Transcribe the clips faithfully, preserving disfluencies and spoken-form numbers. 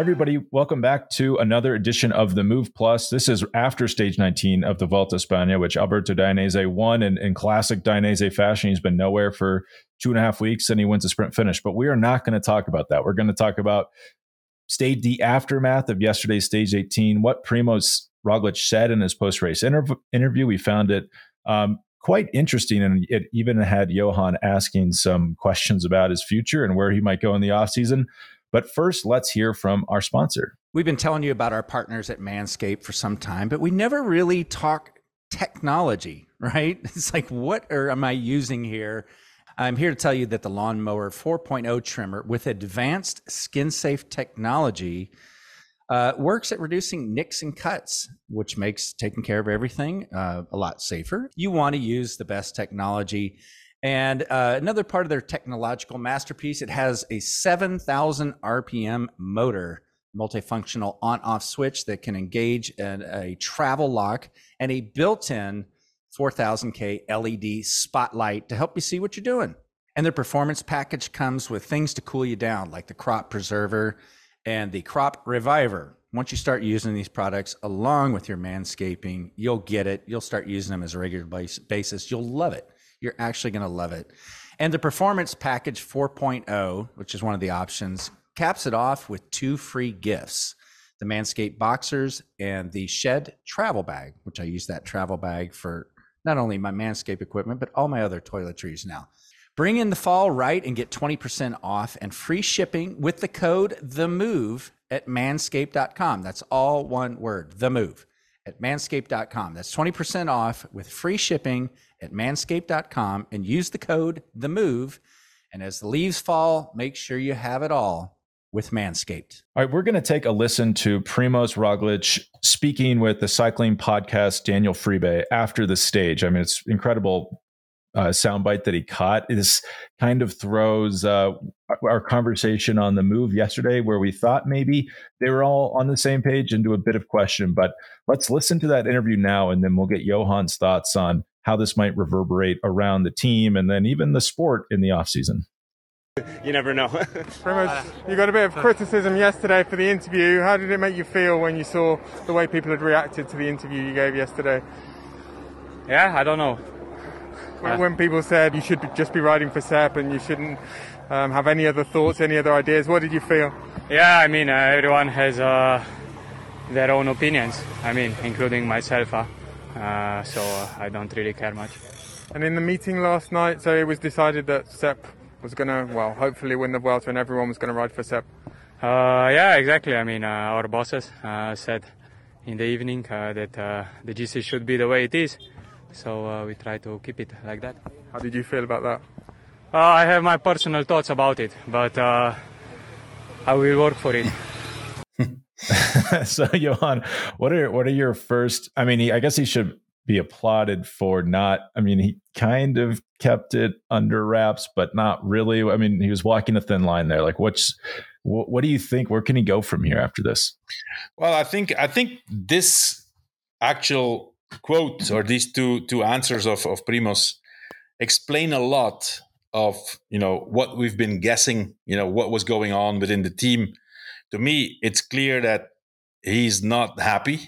Everybody, welcome back to another edition of the Move Plus. This is after stage nineteen of the Vuelta a España, which Alberto Dainese won in, in classic Dainese fashion. He's been nowhere for two and a half weeks and he wins a sprint finish. But we are not going to talk about that. We're going to talk about stage the aftermath of yesterday's stage eighteen, what Primož Roglič said in his post-race interv- interview. We found it um, quite interesting, and it even had Johan asking some questions about his future and where he might go in the offseason. But first, let's hear from our sponsor. We've been telling you about our partners at Manscaped for some time, but we never really talk technology, right? It's like, what are, am I using here? I'm here to tell you that the Lawn Mower four point oh trimmer with advanced skin-safe technology uh, works at reducing nicks and cuts, which makes taking care of everything uh, a lot safer. You want to use the best technology. And uh, another part of their technological masterpiece, it has a seven thousand R P M motor, multifunctional on-off switch that can engage in a travel lock, and a built-in four thousand K L E D spotlight to help you see what you're doing. And their performance package comes with things to cool you down, like the crop preserver and the crop reviver. Once you start using these products along with your manscaping, you'll get it. You'll start using them as a regular basis. You'll love it. You're actually going to love it. And the Performance Package four point oh, which is one of the options, caps it off with two free gifts, the Manscaped Boxers and the Shed Travel Bag, which I use that travel bag for not only my Manscaped equipment, but all my other toiletries now. Bring in the fall right and get twenty percent off and free shipping with the code THEMOVE at manscaped dot com. That's all one word, THEMOVE at manscaped dot com. That's twenty percent off with free shipping at manscaped dot com, and use the code THEMOVE. And as the leaves fall, make sure you have it all with Manscaped. All right, we're going to take a listen to Primož Roglič speaking with the cycling podcast Daniel Friebe after the stage. I mean, it's incredible uh, soundbite that he caught. This kind of throws uh, our conversation on the move yesterday, where we thought maybe they were all on the same page, into a bit of question. But let's listen to that interview now, and then we'll get Johan's thoughts on how this might reverberate around the team and then even the sport in the offseason. You never know. Primož, you got a bit of criticism yesterday for the interview. How did it make you feel when you saw the way people had reacted to the interview you gave yesterday? Yeah, I don't know. When, uh, when people said you should just be riding for Sepp and you shouldn't um, have any other thoughts, any other ideas, what did you feel? Yeah, I mean, uh, everyone has uh, their own opinions, I mean, including myself. Uh, Uh, so uh, I don't really care much. And in the meeting last night, so it was decided that Sepp was going to, well, hopefully win the Vuelta, and everyone was going to ride for Sepp. Uh, yeah, exactly. I mean, uh, our bosses uh, said in the evening uh, that uh, the G C should be the way it is. So uh, we try to keep it like that. How did you feel about that? Uh, I have my personal thoughts about it, but uh, I will work for it. So Johan, what are what are your first? I mean, he, I guess he should be applauded for not. I mean, he kind of kept it under wraps, but not really. I mean, he was walking a thin line there. Like, what's wh- what do you think? Where can he go from here after this? Well, I think I think this actual quote, or these two two answers of of Primož, explain a lot of you know what we've been guessing. You know what was going on within the team. To me, it's clear that he's not happy,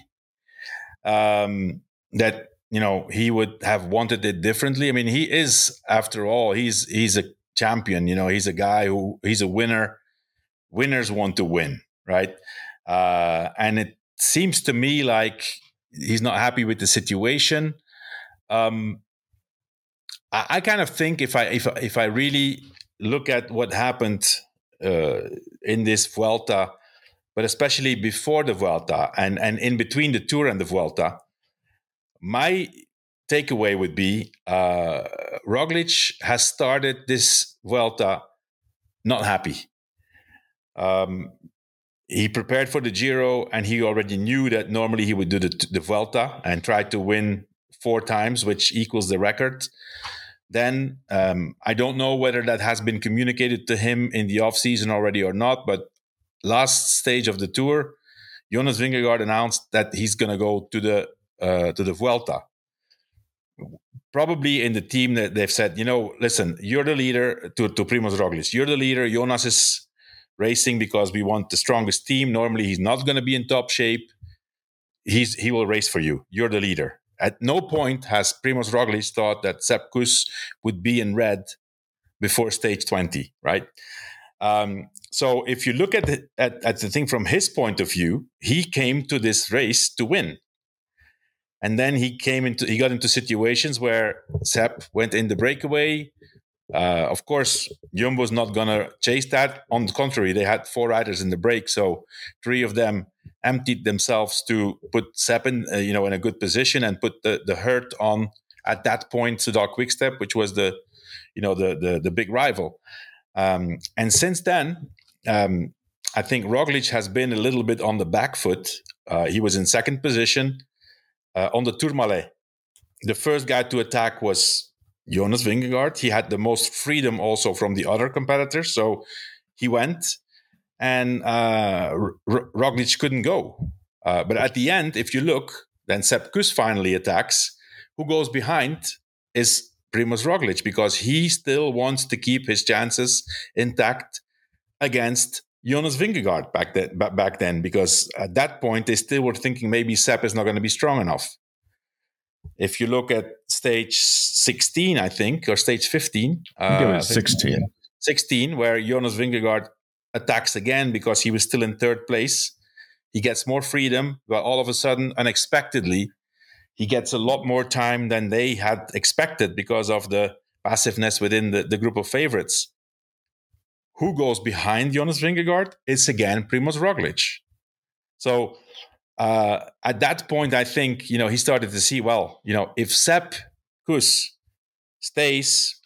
um, that, you know, he would have wanted it differently. I mean, he is, after all, he's he's a champion. You know, he's a guy who he's a winner. Winners want to win, right? Uh, and it seems to me like he's not happy with the situation. Um, I, I kind of think if I if if I really look at what happened Uh, in this Vuelta, but especially before the Vuelta and, and in between the Tour and the Vuelta, my takeaway would be uh, Roglič has started this Vuelta not happy. Um, he prepared for the Giro, and he already knew that normally he would do the, the Vuelta and try to win four times, which equals the record. Then um, I don't know whether that has been communicated to him in the offseason already or not, but last stage of the Tour, Jonas Vingegaard announced that he's going to go to the uh, to the Vuelta. Probably in the team that they've said, you know, listen, you're the leader, to, to Primož Roglič. You're the leader. Jonas is racing because we want the strongest team. Normally, he's not going to be in top shape. He's He will race for you. You're the leader. At no point has Primož Roglič thought that Sepp Kuss would be in red before stage twenty, right? Um, so if you look at the, at, at the thing from his point of view, he came to this race to win. And then he came into he got into situations where Sepp went in the breakaway. Uh, of course, Jumbo's not going to chase that. On the contrary, they had four riders in the break, so three of them emptied themselves to put Sepp in, uh, you know, in a good position and put the, the hurt on, at that point, Soudal Quickstep, which was the, you know, the the, the big rival. Um, and since then, um, I think Roglič has been a little bit on the back foot. Uh, he was in second position uh, on the Tourmalet. The first guy to attack was Jonas Vingegaard. He had the most freedom also from the other competitors, so he went, and uh, R- Roglič couldn't go. Uh, but at the end, if you look, then Sepp Kuss finally attacks. Who goes behind is Primož Roglič, because he still wants to keep his chances intact against Jonas Vingegaard back then, back then, because at that point they still were thinking maybe Sepp is not going to be strong enough. If you look at stage sixteen, I think, or stage fifteen. Uh, sixteen. sixteen, where Jonas Vingegaard attacks again because he was still in third place. He gets more freedom, but all of a sudden, unexpectedly, he gets a lot more time than they had expected because of the passiveness within the, the group of favorites. Who goes behind Jonas Vingegaard? It's again Primož Roglič. So uh, at that point, I think, you know, he started to see, well, you know, if Sepp Kuss stays,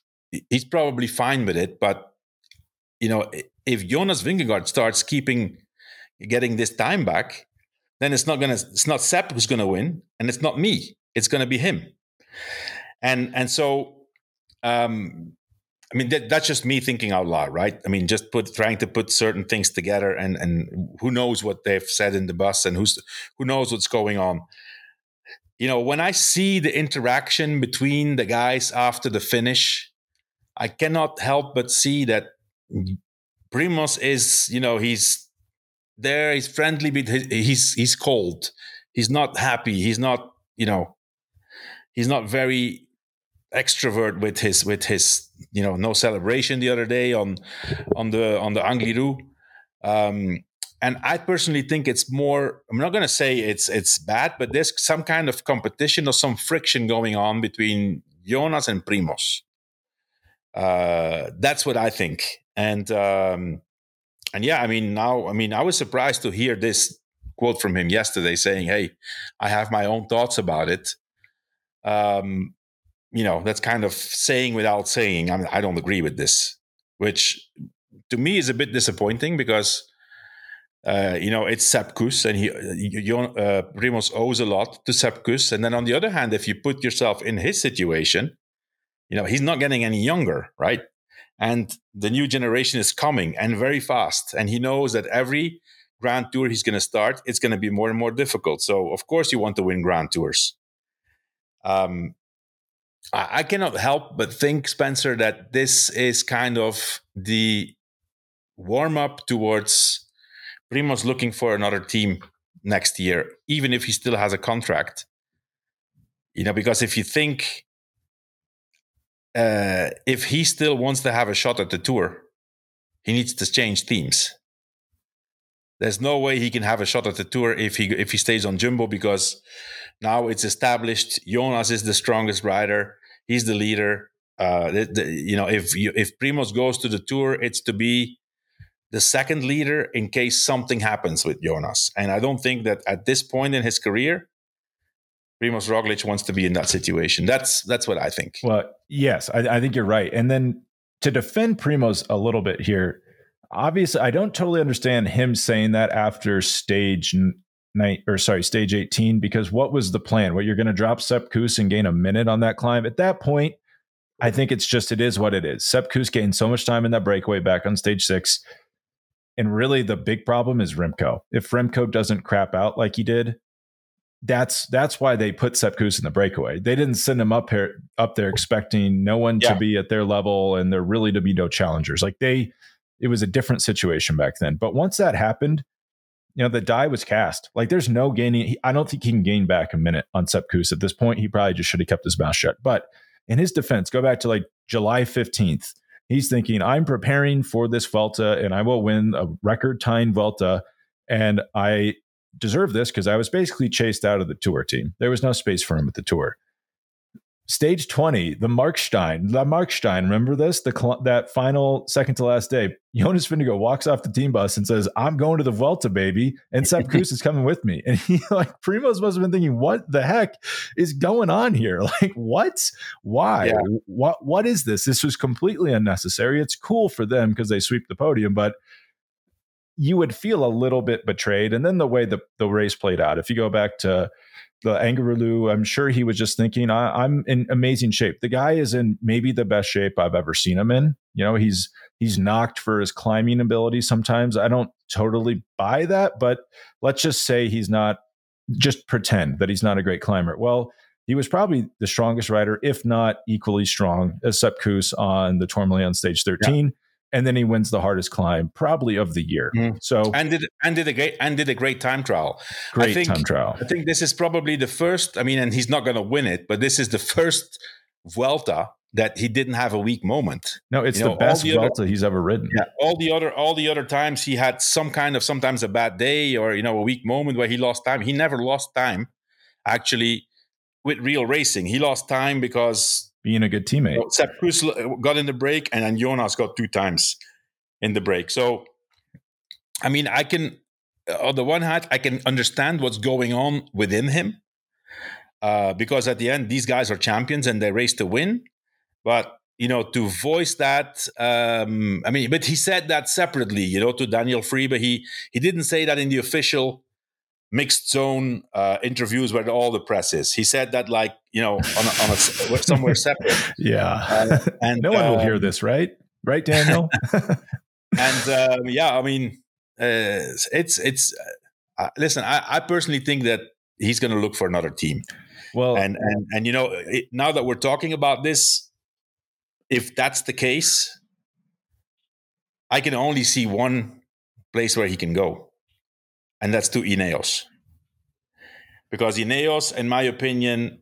he's probably fine with it. But, you know, if Jonas Vingegaard starts keeping getting this time back, then it's not gonna. It's not Sepp who's gonna win, and it's not me. It's gonna be him. And and so, um, I mean, that, that's just me thinking out loud, right? I mean, just put trying to put certain things together, and and who knows what they've said in the bus, and who's who knows what's going on. You know, when I see the interaction between the guys after the finish, I cannot help but see that Primož is, you know, he's. There, he's friendly, but he's he's cold. He's not happy. He's not, you know, he's not very extrovert with his with his, you know, no celebration the other day on on the on the Angliru. Um, and I personally think it's more. I'm not going to say it's it's bad, but there's some kind of competition or some friction going on between Jonas and Primož. Uh, that's what I think, and. Um, And yeah, I mean, now, I mean, I was surprised to hear this quote from him yesterday saying, hey, I have my own thoughts about it. Um, you know, that's kind of saying without saying, I mean, I don't agree with this, which to me is a bit disappointing because, uh, you know, it's Sepp Kuss and he, uh, Primož owes a lot to Sepp Kuss. And then on the other hand, if you put yourself in his situation, you know, he's not getting any younger, right? And the new generation is coming and very fast. And he knows that every Grand Tour he's going to start, it's going to be more and more difficult. So, of course, you want to win Grand Tours. Um, I, I cannot help but think, Spencer, that this is kind of the warm-up towards Primož looking for another team next year, even if he still has a contract. You know, because if you think... Uh, if he still wants to have a shot at the Tour, he needs to change teams. There's no way he can have a shot at the Tour if he if he stays on Jumbo, because now it's established. Jonas is the strongest rider. He's the leader. Uh, the, the, you know, if you, if Primož goes to the Tour, it's to be the second leader in case something happens with Jonas. And I don't think that at this point in his career, Primož Roglič wants to be in that situation. That's that's what I think. Well, yes, I, I think you're right. And then to defend Primož a little bit here, obviously, I don't totally understand him saying that after stage nine or sorry, stage eighteen, because what was the plan? What, you're going to drop Sepp Kuss and gain a minute on that climb? At that point, I think it's just it is what it is. Sepp Kuss gained so much time in that breakaway back on stage six, and really the big problem is Remco. If Remco doesn't crap out like he did. That's that's why they put Sepp Kuss in the breakaway. They didn't send him up here up there expecting no one yeah. to be at their level and there really to be no challengers. Like they it was a different situation back then. But once that happened, you know, the die was cast. Like, there's no gaining. I don't think he can gain back a minute on Sepp Kuss at this point. He probably just should have kept his mouth shut. But in his defense, go back to like July fifteenth. He's thinking, I'm preparing for this Vuelta and I will win a record time Vuelta. And I deserve this because I was basically chased out of the Tour team. There was no space for him at the Tour. Stage twenty, the Markstein, the Markstein, remember this? The that final second to last day, Jonas Vingegaard walks off the team bus and says, I'm going to the Vuelta, baby. And Sepp Kuss is coming with me. And he, like, Primož must have been thinking, what the heck is going on here? Like, what? Why? Yeah. What? What is this? This was completely unnecessary. It's cool for them because they sweep the podium, but you would feel a little bit betrayed. And then the way the, the race played out, if you go back to the Angliru, I'm sure he was just thinking, I, I'm in amazing shape. The guy is in maybe the best shape I've ever seen him in. You know, he's he's knocked for his climbing ability sometimes. I don't totally buy that, but let's just say he's not, just pretend that he's not a great climber. Well, he was probably the strongest rider, if not equally strong, as Sepp Kuss on the Tourmalet on stage thirteen. Yeah. And then he wins the hardest climb probably of the year. Mm. So and did and did a great and did a great time trial. Great I think, time trial. I think this is probably the first. I mean, and he's not going to win it, but this is the first Vuelta that he didn't have a weak moment. No, it's you the know, best the Vuelta other, he's ever ridden. Yeah, all the other all the other times he had some kind of sometimes a bad day or you know a weak moment where he lost time. He never lost time, actually, with real racing. He lost time because. Being a good teammate. So Sepp Kuss got in the break, and then Jonas got two times in the break. So, I mean, I can, on the one hand, I can understand what's going on within him uh, because at the end, these guys are champions and they race to win. But, you know, to voice that, um, I mean, but he said that separately, you know, to Daniel Friebe. He, he didn't say that in the official mixed zone uh, interviews where all the press is. He said that, like, you know, on a, on a, somewhere separate. Yeah. Uh, and no one um, will hear this, right? Right, Daniel? and um, yeah, I mean, uh, it's, it's, uh, listen, I, I personally think that he's going to look for another team. Well, and, and, and you know, it, now that we're talking about this, if that's the case, I can only see one place where he can go. And that's to Ineos. Because Ineos, in my opinion,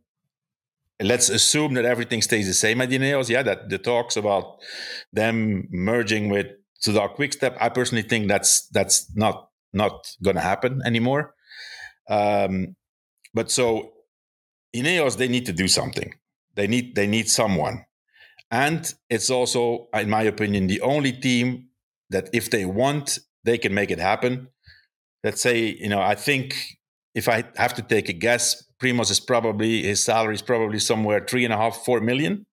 let's assume that everything stays the same at Ineos. Yeah, that the talks about them merging with Soudal Quickstep, I personally think that's that's not, not going to happen anymore. Um, but so Ineos, they need to do something. They need they need someone. And it's also, in my opinion, the only team that if they want, they can make it happen. Let's say, you know, I think if I have to take a guess, Primož is probably, his salary is probably somewhere three and a half, four million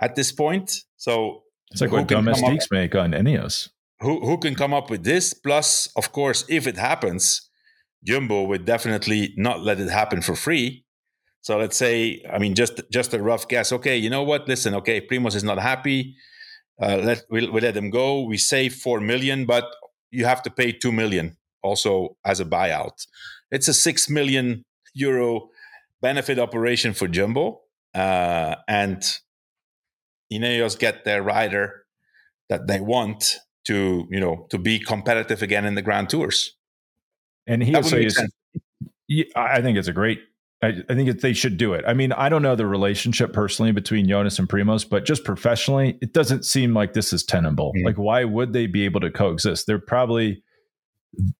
at this point. So it's like what domestiques make on Ineos. Who who can come up with this? Plus, of course, if it happens, Jumbo would definitely not let it happen for free. So let's say, I mean, just just a rough guess. Okay, you know what? Listen, okay, Primož is not happy. Uh, let we we'll, we'll let him go. We save four million, but you have to pay two million. Also as a buyout. It's a six million euro benefit operation for Jumbo. Uh, and Ineos get their rider that they want to, you know, to be competitive again in the Grand Tours. And he also is, I think it's a great, I, I think it, they should do it. I mean, I don't know the relationship personally between Jonas and Primož, but just professionally, it doesn't seem like this is tenable. Mm-hmm. Like, why would they be able to coexist? They're probably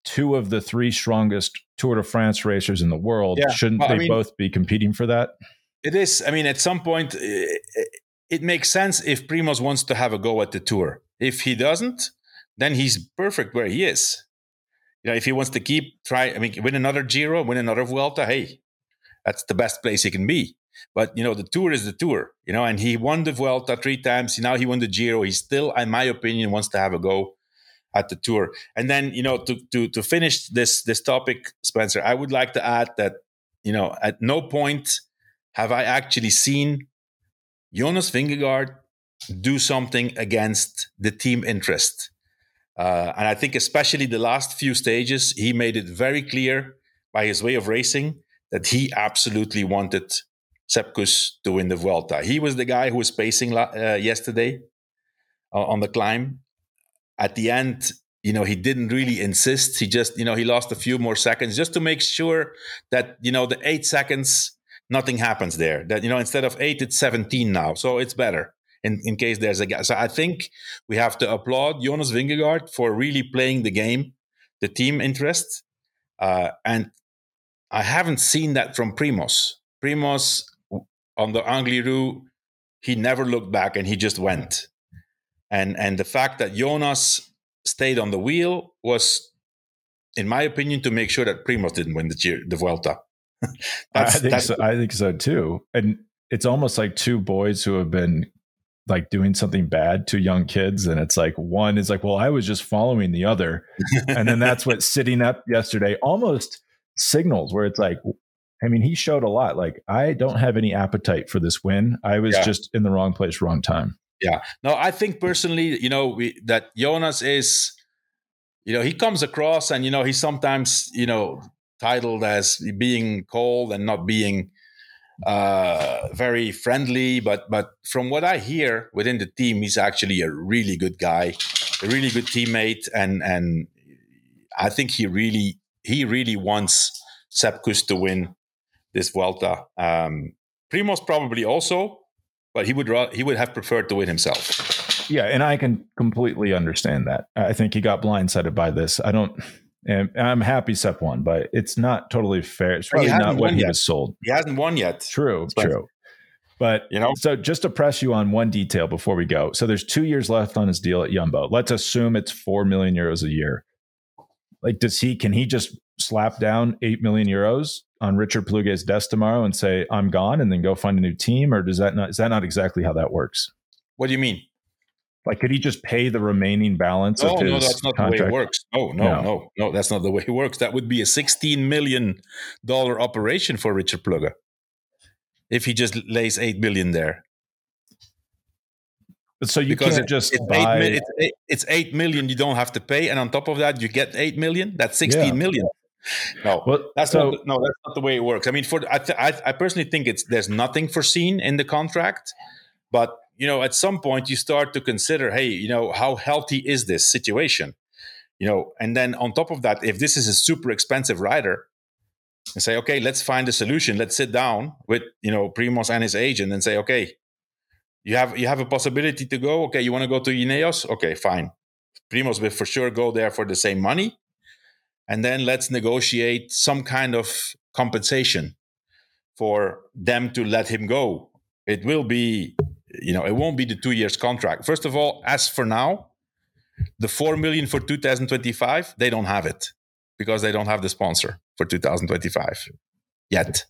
two of the three strongest Tour de France racers in the world. Yeah. Shouldn't well, they I mean, both be competing for that? It is. I mean, at some point, it, it makes sense if Primož wants to have a go at the Tour. If he doesn't, then he's perfect where he is. You know, if he wants to keep, try, I mean, win another Giro, win another Vuelta, hey, that's the best place he can be. But, you know, the Tour is the Tour, you know, and he won the Vuelta three times. Now he won the Giro. He still, in my opinion, wants to have a go at the Tour. And then, you know, to to to finish this this topic, Spencer, I would like to add that, you know, at no point have I actually seen Jonas Vingegaard do something against the team interest. Uh, and I think especially the last few stages, he made it very clear by his way of racing that he absolutely wanted Sepp Kuss to win the Vuelta. He was the guy who was pacing la- uh, yesterday uh, on the climb. at the end, you know, he didn't really insist. He just, you know, he lost a few more seconds just to make sure that, you know, the eight seconds, nothing happens there. That, you know, instead of eight, it's seventeen now. So it's better in, in case there's a gap. So I think we have to applaud Jonas Vingegaard for really playing the game, the team interest. Uh, and I haven't seen that from Primož. Primož on the Angliru, he never looked back and he just went. And and the fact that Jonas stayed on the wheel was, in my opinion, to make sure that Primož didn't win the, the Vuelta. I think so. I think so too. And it's almost like two boys who have been like doing something bad, two young kids. And it's like, one is like, well, I was just following the other. And then that's what sitting up yesterday almost signals, where it's like, I mean, he showed a lot. Like, I don't have any appetite for this win. I was yeah. just in the wrong place, wrong time. Yeah. No, I think personally, you know, we, that Jonas is, you know, he comes across and, you know, he's sometimes, you know, titled as being cold and not being uh, very friendly. But but from what I hear within the team, he's actually a really good guy, a really good teammate. And and I think he really, he really wants Sepp Kuss to win this Vuelta. Um, Primož probably also, but he would he would have preferred to win himself. Yeah, and I can completely understand that. I think he got blindsided by this. I don't, and I'm happy Sepp won, but it's not totally fair. It's probably not what he was sold. He hasn't won yet. True, but, true. But you know, so just to press you on one detail before we go. So there's two years left on his deal at Jumbo. Let's assume it's four million euros a year. Like, does he? Can he just slap down eight million euros on Richard Pluger's desk tomorrow and say, I'm gone, and then go find a new team? Or does that not, is that not exactly how that works? What do you mean? Like, could he just pay the remaining balance? No, of his no, that's not contract? The way it works. No, no, no, no, no, that's not the way it works. That would be a sixteen million dollars operation for Richard Pluger if he just lays eight million dollars there. So you because can't it, just it's buy... Eight, it's, eight, it's eight million dollars you don't have to pay. And on top of that, you get eight million dollars. That's sixteen yeah. million dollars. No, well, that's so, not. No, that's not the way it works. I mean, for I, th- I, I personally think it's there's nothing foreseen in the contract, but you know, at some point you start to consider, hey, you know, how healthy is this situation, you know, and then on top of that, if this is a super expensive rider, and say, okay, let's find a solution. Let's sit down with you know Primož and his agent and say, okay, you have you have a possibility to go. Okay, you want to go to Ineos? Okay, fine. Primož will for sure go there for the same money. And then let's negotiate some kind of compensation for them to let him go. It will be, you know, it won't be the two years contract. First of all, as for now, the four million for two thousand twenty-five, they don't have it because they don't have the sponsor for two thousand twenty-five yet.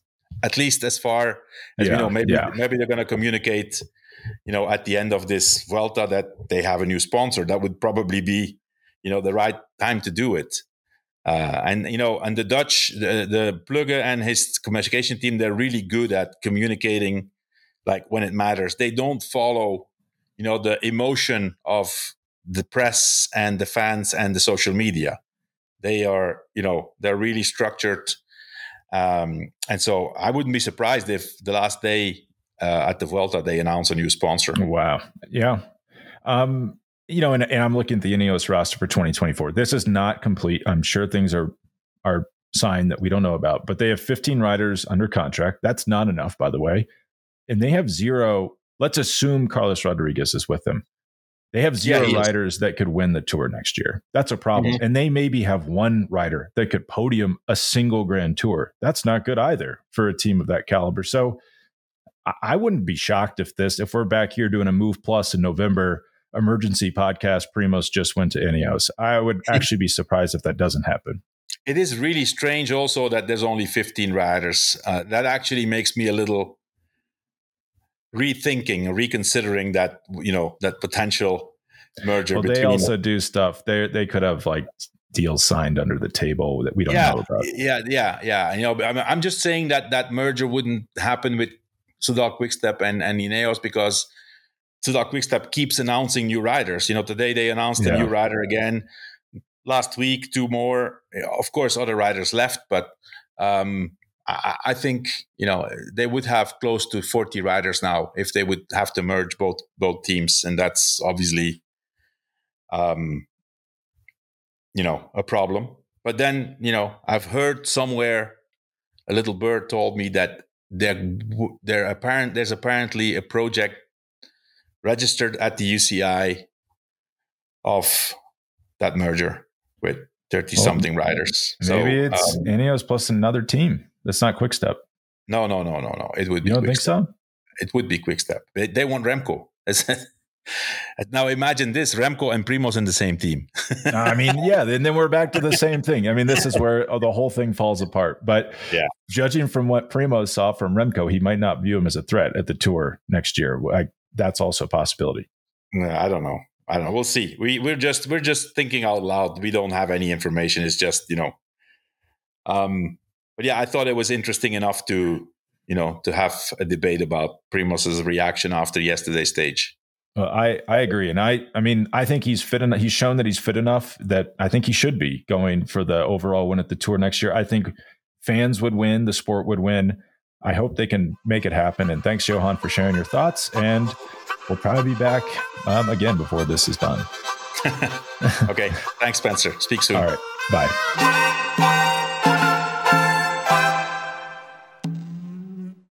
At least as far as yeah, we know, maybe, yeah. maybe they're going to communicate, you know, at the end of this Vuelta that they have a new sponsor. That would probably be, you know, the right time to do it. Uh, and, you know, and the Dutch, the, the Pluger and his communication team, they're really good at communicating, like, when it matters. They don't follow, you know, the emotion of the press and the fans and the social media. They are, you know, they're really structured. Um, and so I wouldn't be surprised if the last day uh, at the Vuelta, they announce a new sponsor. Wow. Yeah. Um You know, and, and I'm looking at the Ineos roster for twenty twenty-four. This is not complete. I'm sure things are are signed that we don't know about, but they have fifteen riders under contract. That's not enough, by the way. And they have zero. Let's assume Carlos Rodriguez is with them. They have zero yeah, riders is. that could win the Tour next year. That's a problem. Mm-hmm. And they maybe have one rider that could podium a single Grand Tour. That's not good either for a team of that caliber. So I, I wouldn't be shocked if this, if we're back here doing a Move Plus in November emergency podcast, Primož just went to Ineos. I would actually be surprised if that doesn't happen. It is really strange also that there's only fifteen riders. Uh, that actually makes me a little rethinking, reconsidering that, you know, that potential merger. Well, between they also them. do stuff. They they could have like deals signed under the table that we don't yeah, know about. Yeah, yeah, yeah. You know, I mean, I'm just saying that that merger wouldn't happen with Soudal Quickstep and, and Ineos because Soudal Quickstep keeps announcing new riders. You know, today they announced yeah. a new rider again. Last week, two more. Of course, other riders left, but um, I, I think, you know, they would have close to forty riders now if they would have to merge both both teams, and that's obviously um, you know, a problem. But then, you know, I've heard somewhere, a little bird told me that there, there apparent, there's apparently a project registered at the U C I of that merger with thirty-something well, riders. Maybe so, it's um, Ineos plus another team. That's not Quickstep. No, no, no, no, no. It would be you don't Quickstep. Think so? It would be Quickstep. They, they want Remco. Now imagine this, Remco and Primož in the same team. I mean, yeah, and then we're back to the same thing. I mean, this is where the whole thing falls apart. But yeah, judging from what Primož saw from Remco, he might not view him as a threat at the Tour next year. I, that's also a possibility. I don't know. I don't know. We'll see. We we're just we're just thinking out loud. We don't have any information. It's just, you know. Um, but yeah, I thought it was interesting enough to, you know, to have a debate about Primož's reaction after yesterday's stage. Uh, I, I agree. And I, I mean, I think he's fit enough. He's shown that he's fit enough that I think he should be going for the overall win at the Tour next year. I think fans would win. The sport would win. I hope they can make it happen. And thanks, Johan, for sharing your thoughts. And we'll probably be back um, again before this is done. Okay. Thanks, Spencer. Speak soon. All right. Bye.